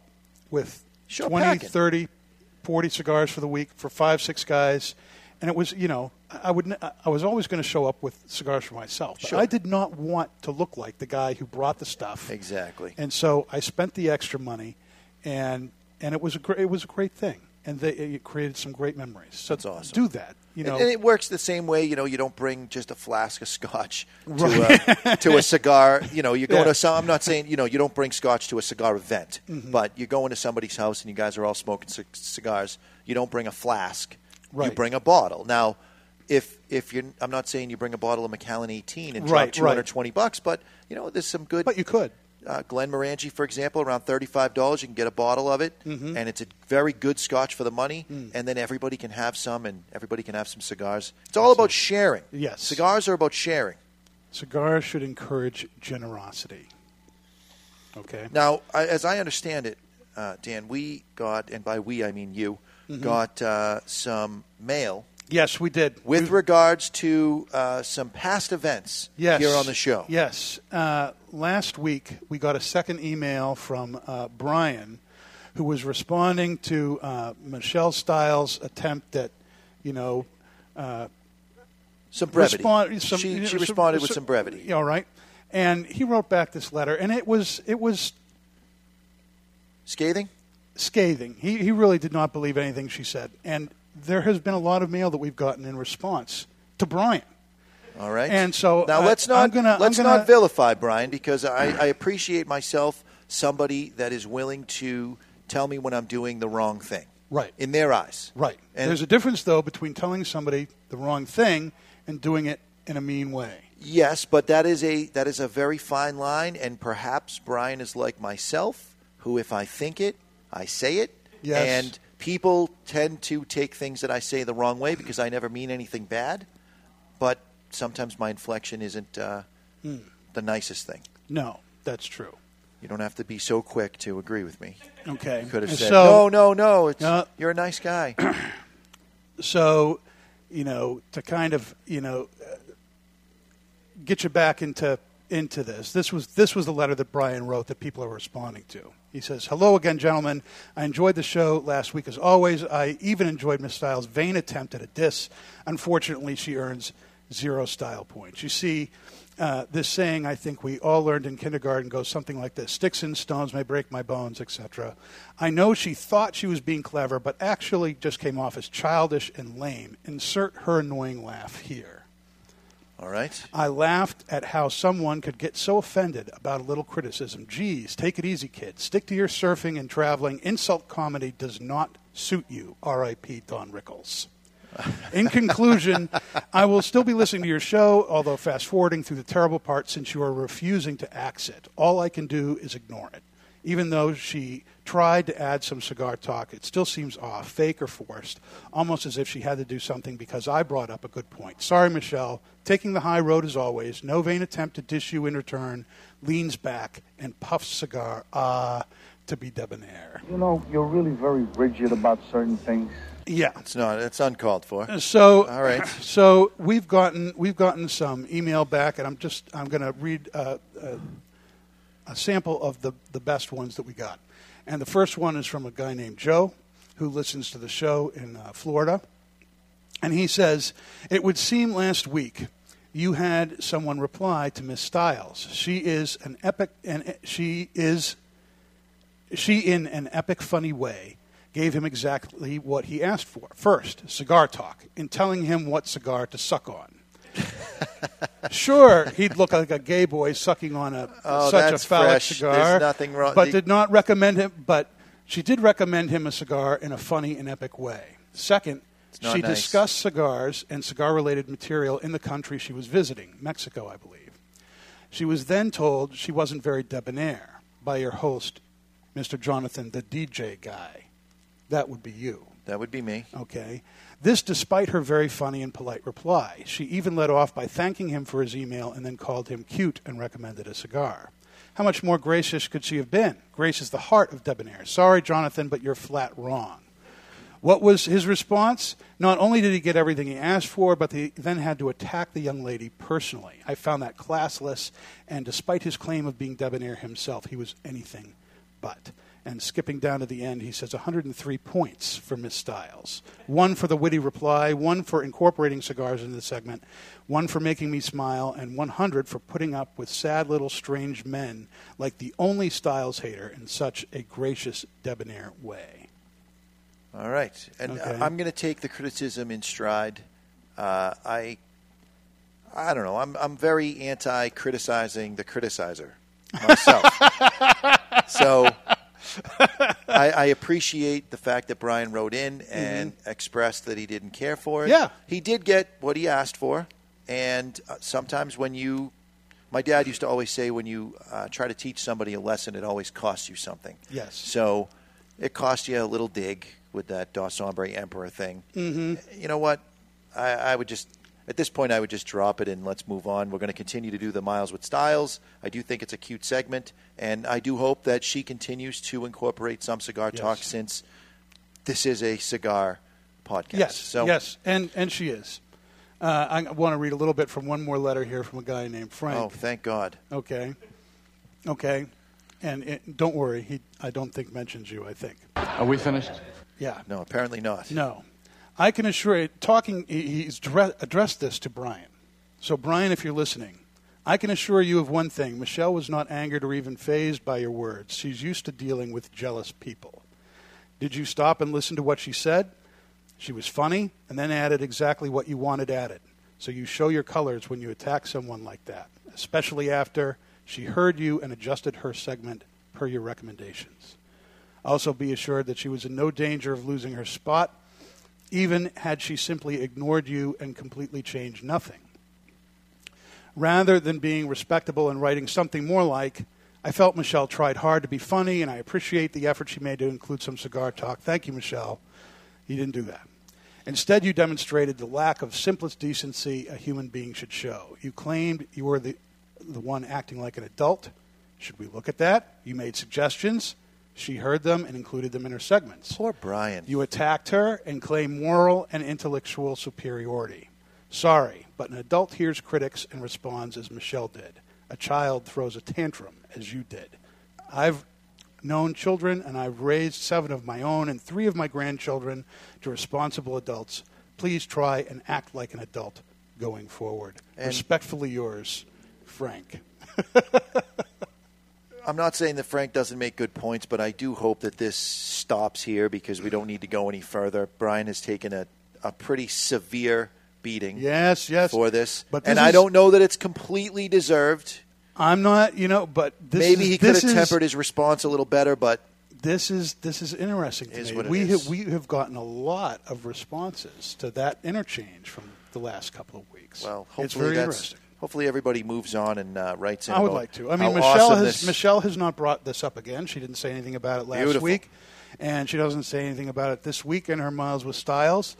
with 20, 30, 40 cigars for the week for 5, 6 guys, and it was, you know, I was always going to show up with cigars for myself. But I did not want to look like the guy who brought the stuff. Exactly. And so I spent the extra money, and it was a great thing, and it created some great memories. So that's awesome. Do that, you know. And it works the same way, you know. You don't bring just a flask of scotch to a cigar. You know, you go to some. I'm not saying, you know, you don't bring scotch to a cigar event, but you go into somebody's house and you guys are all smoking cigars. You don't bring a flask. Right. You bring a bottle. Now, if you're, I'm not saying you bring a bottle of Macallan 18 and drop $220, but you know, there's some good. But you could. Glenmorangie, for example, around $35, you can get a bottle of it, and it's a very good scotch for the money. And then everybody can have some, and everybody can have some cigars. It's all about sharing. Yes, cigars are about sharing. Cigars should encourage generosity. Okay. Now, as I understand it, Dan, we got, and by we I mean you, got some mail. Yes, we did. With regards to some past events here on the show. Yes. Last week, we got a second email from Brian, who was responding to Michelle Stiles' attempt at, you know... some brevity. She responded with some brevity. All right. And he wrote back this letter, and it was scathing? Scathing. He really did not believe anything she said, and... There has been a lot of mail that we've gotten in response to Brian. All right. And so now let's not vilify Brian, because I appreciate myself somebody that is willing to tell me when I'm doing the wrong thing. Right. In their eyes. Right. And there's a difference, though, between telling somebody the wrong thing and doing it in a mean way. Yes, but that is a very fine line, and perhaps Brian is like myself, who if I think it, I say it. Yes. And people tend to take things that I say the wrong way because I never mean anything bad, but sometimes my inflection isn't the nicest thing. No, that's true. You don't have to be so quick to agree with me. Okay. You could have said, no, you're a nice guy. So, you know, to kind of, you know, get you back into this. This was the letter that Brian wrote that people are responding to. He says, "Hello again, gentlemen. I enjoyed the show last week as always. I even enjoyed Miss Stiles' vain attempt at a diss. Unfortunately, she earns 0 style points. You see, this saying I think we all learned in kindergarten goes something like this: sticks and stones may break my bones, etc. I know she thought she was being clever, but actually just came off as childish and lame. Insert her annoying laugh here." All right. "I laughed at how someone could get so offended about a little criticism. Geez, take it easy, kid. Stick to your surfing and traveling. Insult comedy does not suit you. R.I.P. Don Rickles. In conclusion, I will still be listening to your show, although fast-forwarding through the terrible part since you are refusing to axe it. All I can do is ignore it. Even though she tried to add some cigar talk, it still seems off, fake or forced, almost as if she had to do something because I brought up a good point. Sorry, Michelle. Taking the high road as always. No vain attempt to dish you in return. Leans back and puffs cigar. Ah, to be debonair. You know, you're really very rigid about certain things. Yeah, it's not. It's uncalled for. So, all right. So we've gotten some email back, and I'm going to read a sample of the best ones that we got. And the first one is from a guy named Joe, who listens to the show in Florida, and he says, "It would seem last week you had someone reply to Miss Stiles. She in an epic funny way." Gave him exactly what he asked for. First, cigar talk, in telling him what cigar to suck on. Sure, he'd look like a gay boy sucking on such a phallic fresh cigar. There's nothing wrong. But did not recommend him. But she did recommend him a cigar in a funny and epic way. Second, she discussed cigars and cigar-related material in the country she was visiting, Mexico, I believe. She was then told she wasn't very debonair by your host, Mr. Jonathan, the DJ guy. That would be you. That would be me. Okay. This despite her very funny and polite reply. She even led off by thanking him for his email and then called him cute and recommended a cigar. How much more gracious could she have been? Grace is the heart of debonair. Sorry, Jonathan, but you're flat wrong. What was his response? Not only did he get everything he asked for, but he then had to attack the young lady personally. I found that classless, and despite his claim of being debonair himself, he was anything but. And skipping down to the end, he says 103 points for Miss Stiles. 1 for the witty reply, 1 for incorporating cigars into the segment, 1 for making me smile, and 100 for putting up with sad little strange men like the only Stiles hater in such a gracious, debonair way. All right. And okay. I'm going to take the criticism in stride. I don't know. I'm very anti-criticizing the criticizer myself. So... I appreciate the fact that Brian wrote in and expressed that he didn't care for it. Yeah. He did get what he asked for. And sometimes when you – my dad used to always say when you try to teach somebody a lesson, it always costs you something. Yes. So it cost you a little dig with that Dos Hombres Emperor thing. Mm-hmm. You know what? I would just – at this point, I would just drop it and let's move on. We're going to continue to do the Miles with Styles. I do think it's a cute segment. And I do hope that she continues to incorporate some cigar talk, since this is a cigar podcast. Yes, and she is. I want to read a little bit from one more letter here from a guy named Frank. Oh, thank God. Okay. And don't worry, he, I don't think, mentions you, I think. Are we finished? Yeah. No, apparently not. No. I can assure you, he's addressed this to Brian. So, Brian, if you're listening... I can assure you of one thing. Michelle was not angered or even fazed by your words. She's used to dealing with jealous people. Did you stop and listen to what she said? She was funny and then added exactly what you wanted added. So you show your colors when you attack someone like that, especially after she heard you and adjusted her segment per your recommendations. Also be assured that she was in no danger of losing her spot, even had she simply ignored you and completely changed nothing. Rather than being respectable and writing something more like, I felt Michelle tried hard to be funny, and I appreciate the effort she made to include some cigar talk. Thank you, Michelle. You didn't do that. Instead, you demonstrated the lack of simplest decency a human being should show. You claimed you were the one acting like an adult. Should we look at that? You made suggestions. She heard them and included them in her segments. Poor Brian. You attacked her and claimed moral and intellectual superiority. Sorry, but an adult hears critics and responds as Michelle did. A child throws a tantrum as you did. I've known children, and I've raised 7 of my own and 3 of my grandchildren to responsible adults. Please try and act like an adult going forward. And respectfully yours, Frank. I'm not saying that Frank doesn't make good points, but I do hope that this stops here because we don't need to go any further. Brian has taken a pretty severe beating for this. But this I don't know that it's completely deserved. I'm not, but this maybe he could have tempered his response a little better, but this is interesting to me. We have gotten a lot of responses to that interchange from the last couple of weeks. Well, hopefully it's very interesting. Hopefully everybody moves on and writes in. I would like to. I mean, Michelle has not brought this up again. She didn't say anything about it last week, and she doesn't say anything about it this week in her Miles with Styles.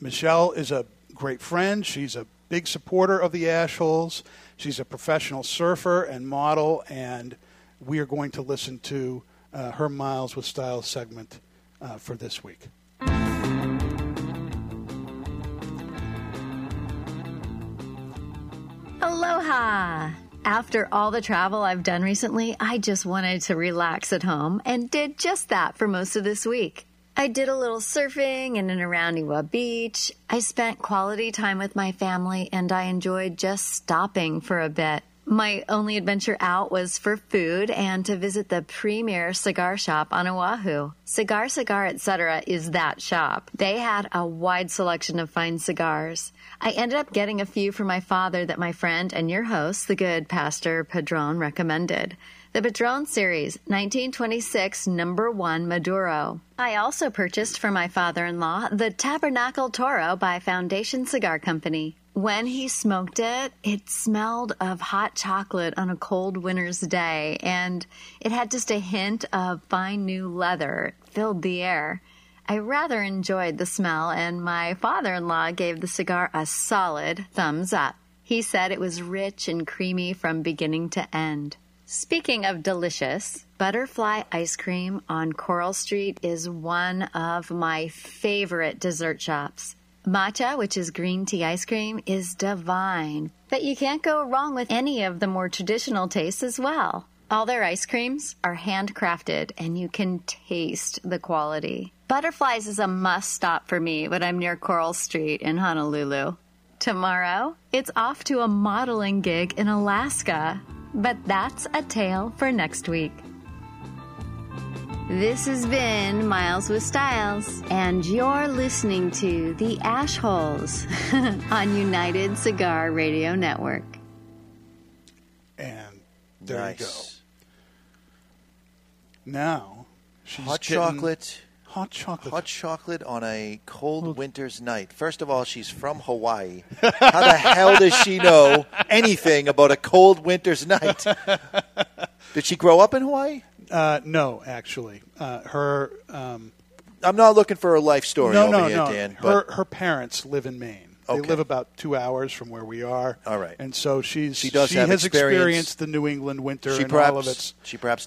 Michelle is a great friend. She's a big supporter of the AshHoles. She's a professional surfer and model, and we are going to listen to her Miles with Styles segment for this week. Aloha! After all the travel I've done recently, I just wanted to relax at home and did just that for most of this week. I did a little surfing in and around Iwa Beach. I spent quality time with my family, and I enjoyed just stopping for a bit. My only adventure out was for food and to visit the premier cigar shop on Oahu. Cigar, etc. is that shop. They had a wide selection of fine cigars. I ended up getting a few for my father that my friend and your host, the good Pastor Padron, recommended. The Padron Series, 1926 number 1 Maduro. I also purchased for my father-in-law the Tabernacle Toro by Foundation Cigar Company. When he smoked it, it smelled of hot chocolate on a cold winter's day, and it had just a hint of fine new leather. It filled the air. I rather enjoyed the smell, and my father-in-law gave the cigar a solid thumbs up. He said it was rich and creamy from beginning to end. Speaking of delicious, butterfly ice cream on Coral Street is one of my favorite dessert shops. Matcha, which is green tea ice cream, is divine, but you can't go wrong with any of the more traditional tastes as well. All their ice creams are handcrafted, and you can taste the quality. Butterflies is a must-stop for me when I'm near Coral Street in Honolulu. Tomorrow, it's off to a modeling gig in Alaska. But that's a tale for next week. This has been Miles with Styles, and you're listening to The AshHoles on United Cigar Radio Network. And there you go. Now, she's hot chocolate. Hot chocolate on a cold winter's night. First of all, she's from Hawaii. How the hell does she know anything about a cold winter's night? Did she grow up in Hawaii? No, actually. Her. I'm not looking for a life story over here, Dan. Her parents live in Maine. Okay. They live about 2 hours from where we are. All right. And so she has experienced the New England winter and all of its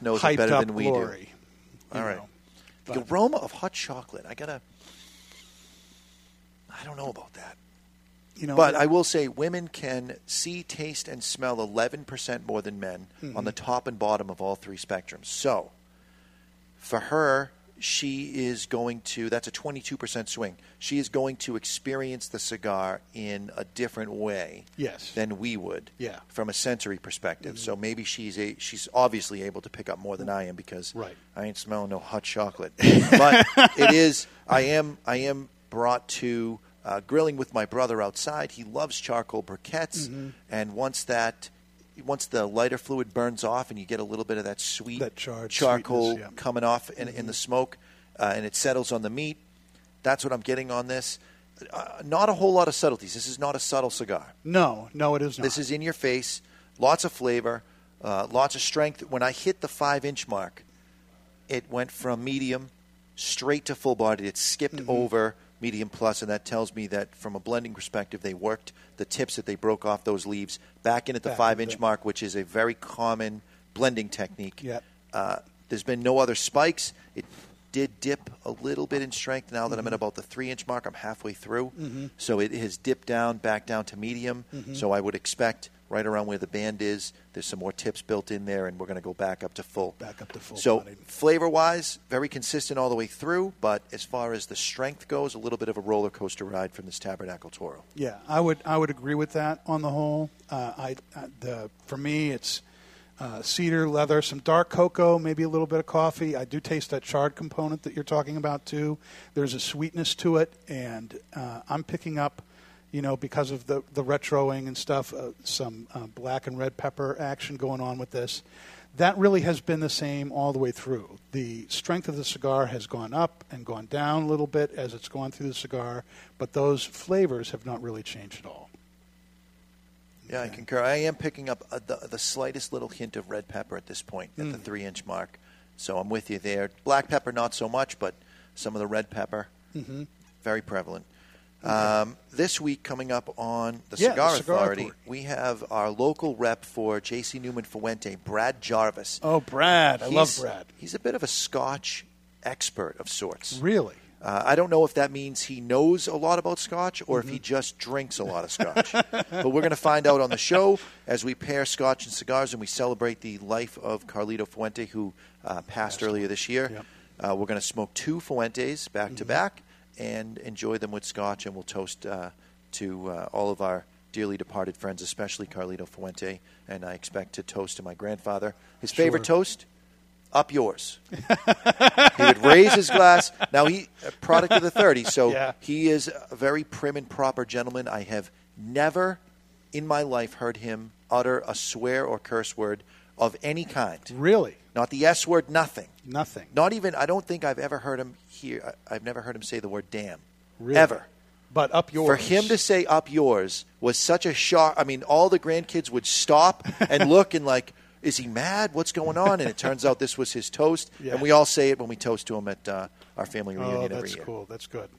knows it better than we glory, do. All right. Know. The aroma of hot chocolate. I don't know about that. But I will say women can see, taste, and smell 11% more than men on the top and bottom of all three spectrums. So for her, that's a 22% swing. She is going to experience the cigar in a different way than we would from a sensory perspective. So maybe she's obviously able to pick up more than I am because I ain't smelling no hot chocolate. But I am brought to grilling with my brother outside. He loves charcoal briquettes, and once the lighter fluid burns off and you get a little bit of that sweet charcoal coming off in the smoke and it settles on the meat, that's what I'm getting on this. Not a whole lot of subtleties. This is not a subtle cigar. No, it is not. This is in your face, lots of flavor, lots of strength. When I hit the 5-inch mark, it went from medium straight to full-bodied. It skipped over medium plus, and that tells me that from a blending perspective, they worked the tips that they broke off those leaves back in at the 5-inch mark, which is a very common blending technique. Yep. There's been no other spikes. It did dip a little bit in strength now that I'm at about the 3-inch mark. I'm halfway through. So it has dipped back down to medium. So I would expect right around where the band is, there's some more tips built in there, and we're going to go back up to full. So flavor-wise, very consistent all the way through, but as far as the strength goes, a little bit of a roller coaster ride from this Tabernacle Toro. Yeah, I would agree with that on the whole. For me, it's cedar, leather, some dark cocoa, maybe a little bit of coffee. I do taste that charred component that you're talking about, too. There's a sweetness to it, and I'm picking up, because of the retroing and stuff, some black and red pepper action going on with this. That really has been the same all the way through. The strength of the cigar has gone up and gone down a little bit as it's gone through the cigar, but those flavors have not really changed at all. Yeah, I concur. I am picking up the slightest little hint of red pepper at this point at the 3-inch mark, so I'm with you there. Black pepper, not so much, but some of the red pepper, very prevalent. This week, coming up on the Cigar Authority, we have our local rep for J.C. Newman Fuente, Brad Jarvis. Oh, Brad. I love Brad. He's a bit of a Scotch expert of sorts. Really? I don't know if that means he knows a lot about Scotch or if he just drinks a lot of Scotch. But we're going to find out on the show as we pair Scotch and cigars and we celebrate the life of Carlito Fuente, who passed earlier this year. Yep. We're going to smoke two Fuentes back-to-back and enjoy them with Scotch, and we'll toast to all of our dearly departed friends, especially Carlito Fuente, and I expect to toast to my grandfather. His favorite toast? Up yours. He would raise his glass. Now, he a product of the 30s, so he is a very prim and proper gentleman. I have never in my life heard him utter a swear or curse word of any kind. Really? Not the S word, nothing. Nothing. Not even, I don't think I've ever heard him here. I've never heard him say the word damn. Really? Ever. But up yours. For him to say up yours was such a shock. I mean, all the grandkids would stop and look and like, is he mad? What's going on? And it turns out this was his toast. Yeah. And we all say it when we toast to him at our family reunion every year. That's cool. That's good.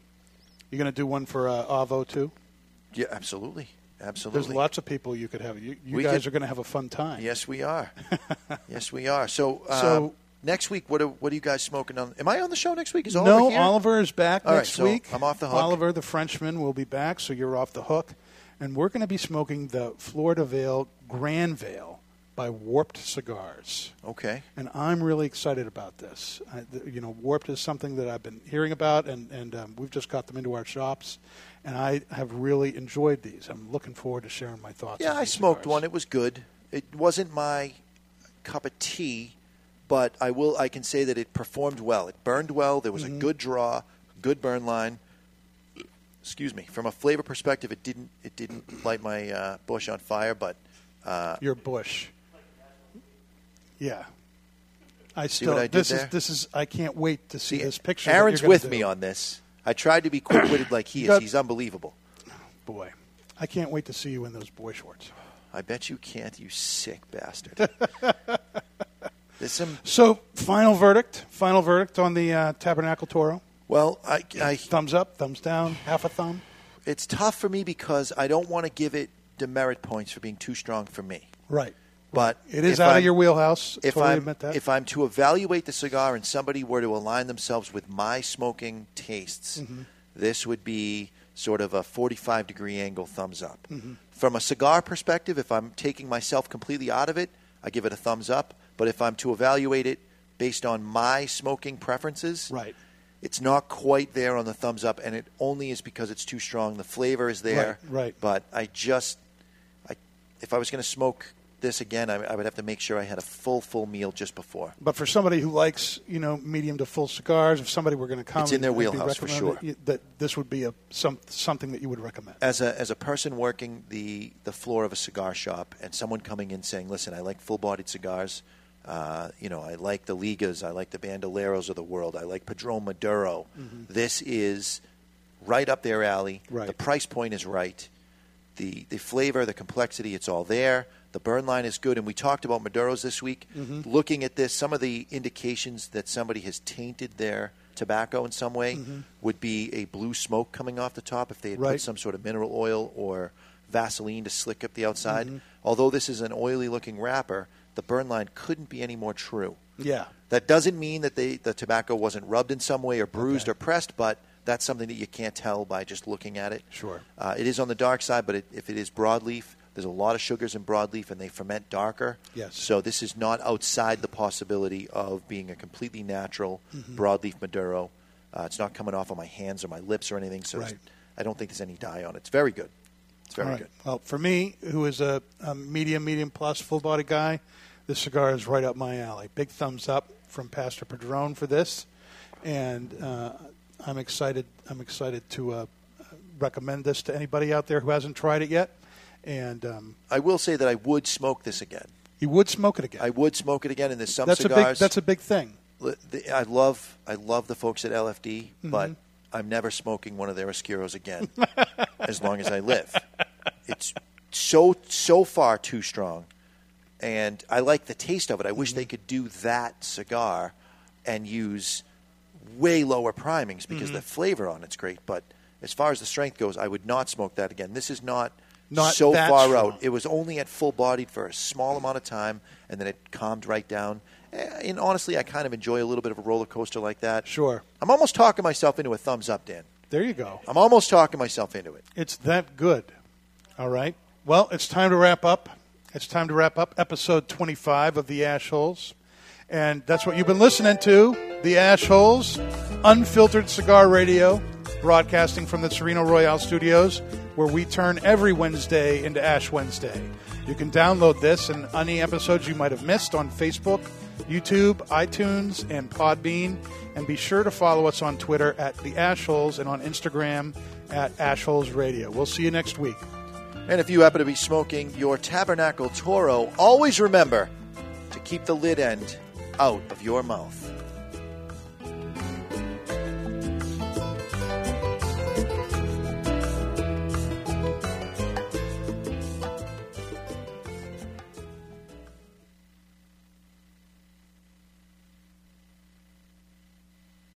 You're going to do one for Avo, too? Yeah, absolutely. Absolutely. There's lots of people you could have. You guys are going to have a fun time. Yes, we are. So, next week, what are you guys smoking on? Am I on the show next week? Is Oliver here? No, Oliver is back next week. So I'm off the hook. Oliver, the Frenchman, will be back, so you're off the hook. And we're going to be smoking the Flor de Lorraine Grand Vale by Warped Cigars. Okay. And I'm really excited about this. Warped is something that I've been hearing about, and we've just got them into our shops. And I have really enjoyed these. I'm looking forward to sharing my thoughts. Yeah, I smoked one. It was good. It wasn't my cup of tea, but I can say that it performed well. It burned well. There was a good draw, good burn line. Excuse me. From a flavor perspective, it didn't light my bush on fire, but your bush. Yeah. I can't wait to see this picture. Aaron's with me on this. I tried to be quick-witted like he is. He's unbelievable. Boy, I can't wait to see you in those boy shorts. I bet you can't, you sick bastard. So, final verdict on the Tabernacle Toro. Well, I thumbs up, thumbs down, half a thumb. It's tough for me because I don't want to give it demerit points for being too strong for me. Right. But it is out of your wheelhouse. If I'm to evaluate the cigar and somebody were to align themselves with my smoking tastes, this would be sort of a 45-degree angle thumbs up. From a cigar perspective, if I'm taking myself completely out of it, I give it a thumbs up. But if I'm to evaluate it based on my smoking preferences, it's not quite there on the thumbs up, and it only is because it's too strong. The flavor is there. Right. But if I was going to smoke this again, I would have to make sure I had a full meal just before. But for somebody who likes, medium to full cigars, if somebody were going to come, it's in their wheelhouse for sure. That this would be something that you would recommend as a person working the floor of a cigar shop, and someone coming in saying, "Listen, I like full-bodied cigars. I like the Ligas, I like the Bandoleros of the world, I like Padron Maduro. This is right up their alley. Right. The price point is right. The flavor, the complexity, it's all there." The burn line is good, and we talked about Maduros this week. Looking at this, some of the indications that somebody has tainted their tobacco in some way would be a blue smoke coming off the top if they had put some sort of mineral oil or Vaseline to slick up the outside. Although this is an oily-looking wrapper, the burn line couldn't be any more true. Yeah. That doesn't mean that the tobacco wasn't rubbed in some way or bruised or pressed, but that's something that you can't tell by just looking at it. Sure. It is on the dark side, but if it is broadleaf, there's a lot of sugars in broadleaf, and they ferment darker. Yes. So this is not outside the possibility of being a completely natural broadleaf Maduro. It's not coming off on my hands or my lips or anything, so I don't think there's any dye on it. It's very good. It's very good. Well, for me, who is a medium-plus, full-body guy, this cigar is right up my alley. Big thumbs up from Pastor Padron for this, and I'm excited. I'm excited to recommend this to anybody out there who hasn't tried it yet. And I will say that I would smoke this again. You would smoke it again. I would smoke it again. And there's some cigars. That's a big thing. I love the folks at LFD, but I'm never smoking one of their Oscuros again as long as I live. It's so far too strong. And I like the taste of it. I wish they could do that cigar and use way lower primings because the flavor on it's great. But as far as the strength goes, I would not smoke that again. This is not so far strong out. It was only at full-bodied for a small amount of time, and then it calmed right down. And honestly, I kind of enjoy a little bit of a roller coaster like that. Sure. I'm almost talking myself into a thumbs up, Dan. There you go. I'm almost talking myself into it. It's that good. All right. Well, it's time to wrap up. It's time to wrap up episode 25 of The Ash Holes. And that's what you've been listening to, The Ash Holes, Unfiltered Cigar Radio, broadcasting from the Serino Royale Studios, where we turn every Wednesday into Ash Wednesday. You can download this and any episodes you might have missed on Facebook, YouTube, iTunes, and Podbean. And be sure to follow us on Twitter at The AshHoles and on Instagram at AshHoles Radio. We'll see you next week. And if you happen to be smoking your Tabernacle Toro, always remember to keep the lid end out of your mouth.